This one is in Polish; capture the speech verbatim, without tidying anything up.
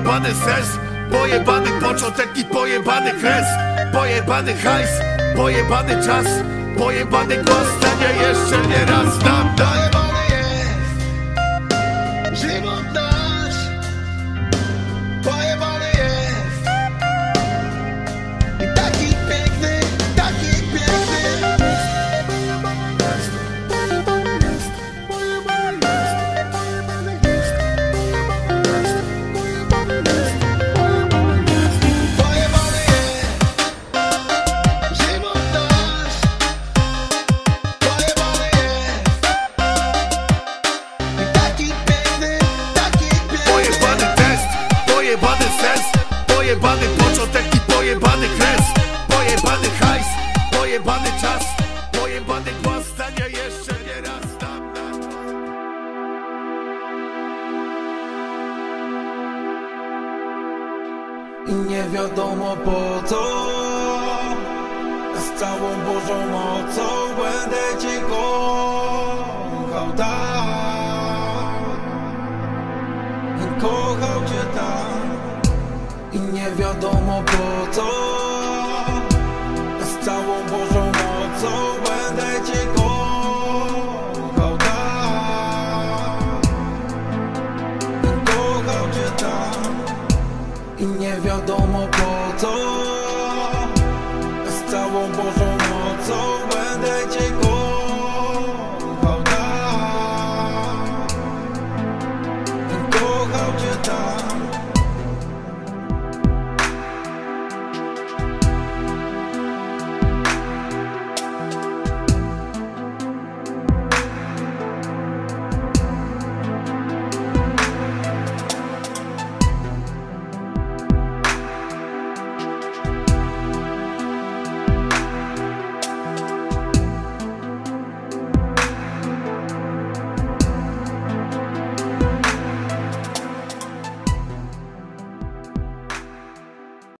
pojebany sens, pojebany początek i pojebany kres, pojebany hajs, pojebany czas, pojebany kostanie jeszcze nie raz dam daj. Pojebany początek i pojebany kres, pojebany hajs, pojebany czas, pojebany głos stanie jeszcze nie raz tam. I nie wiadomo po co, z całą Bożą mocą będę cię kochał tak, kochał cię tak. I nie wiadomo po co.